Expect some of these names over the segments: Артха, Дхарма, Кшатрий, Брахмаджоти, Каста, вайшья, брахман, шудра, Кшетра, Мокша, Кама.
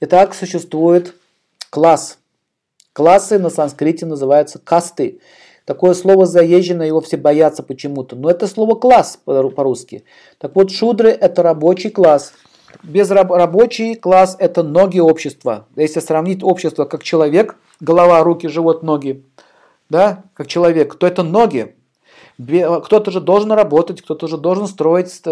Итак, существует класс. Классы на санскрите называются касты. Такое слово заезжено, его все боятся почему-то. Но это слово класс по-русски. Так вот, шудры – это рабочий класс. Безрабочий класс – это ноги общества. Если сравнить общество как человек, голова, руки, живот, ноги, да, как человек, то это ноги. Кто-то же должен работать, кто-то же должен строить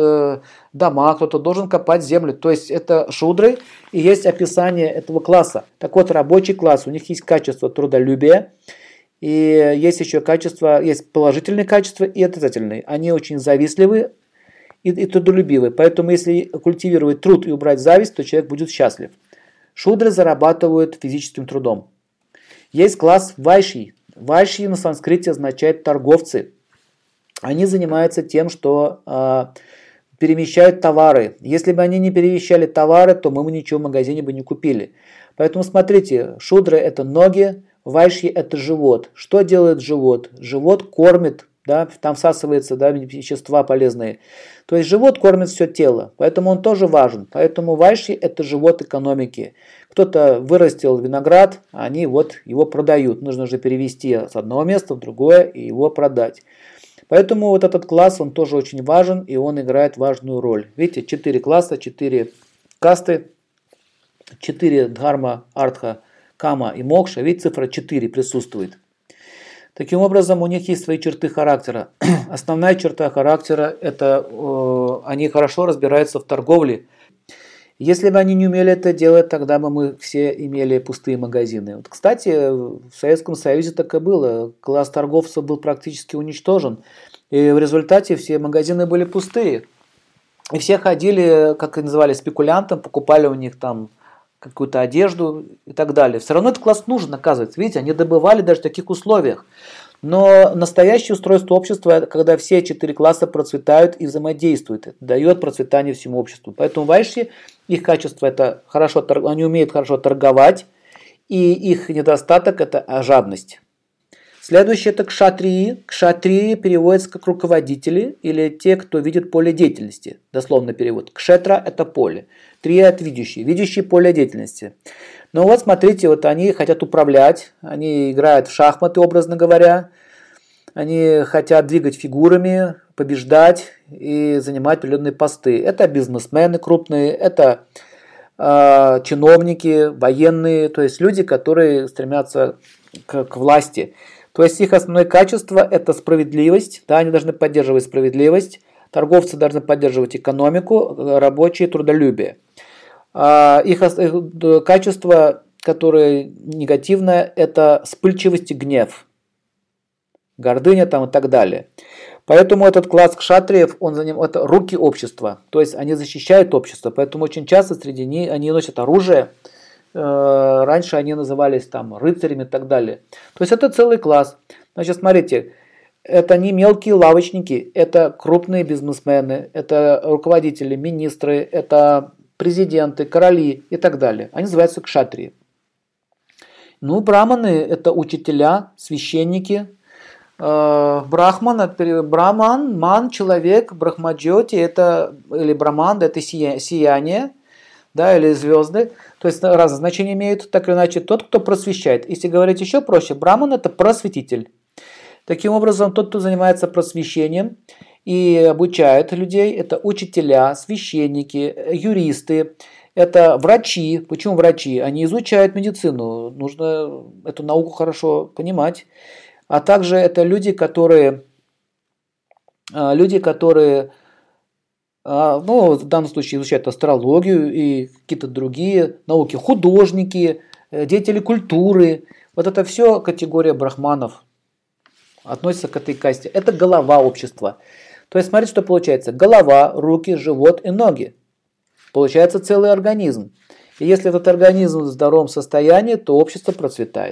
дома, кто-то должен копать землю. То есть это шудры и есть описание этого класса. Так вот, рабочий класс, у них есть качество трудолюбия. И есть еще качество, есть положительные качества и отрицательные. Они очень завистливы и трудолюбивы. Поэтому если культивировать труд и убрать зависть, то человек будет счастлив. Шудры зарабатывают физическим трудом. Есть класс вайши. Вайши на санскрите означает торговцы. Они занимаются тем, что перемещают товары. Если бы они не перемещали товары, то мы бы ничего в магазине бы не купили. Поэтому смотрите, шудры – это ноги. Вайшьи – это живот. Что делает живот? Живот кормит, да, там всасываются, да, вещества полезные. То есть живот кормит все тело, поэтому он тоже важен. Поэтому вайшьи – это живот экономики. Кто-то вырастил виноград, они вот его продают. Нужно же перевести с одного места в другое и его продать. Поэтому вот этот класс, он тоже очень важен, и он играет важную роль. Видите, 4 класса, 4 касты, 4 дхарма, артха, кама и мокша, ведь цифра 4 присутствует. Таким образом, у них есть свои черты характера. Основная черта характера – это они хорошо разбираются в торговле. Если бы они не умели это делать, тогда бы мы все имели пустые магазины. Вот, кстати, в Советском Союзе так и было. Класс торговцев был практически уничтожен. И в результате все магазины были пустые. И все ходили, как и называли, спекулянтом, покупали у них там какую-то одежду и так далее. Все равно этот класс нужен, оказывается. Видите, они добывали даже в таких условиях. Но настоящее устройство общества, когда все 4 класса процветают и взаимодействуют, это дает процветание всему обществу. Поэтому вайши, их качество, это хорошо, они умеют хорошо торговать, и их недостаток – это жадность. Следующее – это кшатрии. Кшатрии переводится как руководители или те, кто видит поле деятельности. Дословный перевод. Кшетра – это поле. Трия – это видящие. Видящие поле деятельности. Но вот смотрите, вот они хотят управлять, они играют в шахматы, образно говоря. Они хотят двигать фигурами, побеждать и занимать определенные посты. Это бизнесмены крупные, это чиновники, военные, то есть люди, которые стремятся к власти. То есть их основное качество – это справедливость, да, они должны поддерживать справедливость, торговцы должны поддерживать экономику, рабочие – трудолюбие. Их качество, которое негативное – это вспыльчивость и гнев, гордыня там и так далее. Поэтому этот класс кшатриев, он за ним, это руки общества, то есть они защищают общество, поэтому очень часто среди них они носят оружие. Раньше они назывались там рыцарями и так далее. То есть это целый класс. Значит, смотрите, это не мелкие лавочники, это крупные бизнесмены, это руководители, министры, это президенты, короли и так далее. Они называются кшатрии. Ну, браманы – это учителя, священники. Брахман, ман, человек, брахмаджоти это, или браман, это сияние. Да, или звезды, то есть разные значения имеют, так или иначе, тот, кто просвещает. Если говорить еще проще, браман – это просветитель. Таким образом, тот, кто занимается просвещением и обучает людей, это учителя, священники, юристы, это врачи. Почему врачи? Они изучают медицину, нужно эту науку хорошо понимать. А также это люди, которые ну, в данном случае изучают астрологию и какие-то другие науки, художники, деятели культуры. Вот это все категория брахманов относится к этой касте. Это голова общества. То есть смотрите, что получается. Голова, руки, живот и ноги. Получается целый организм. И если этот организм в здоровом состоянии, то общество процветает.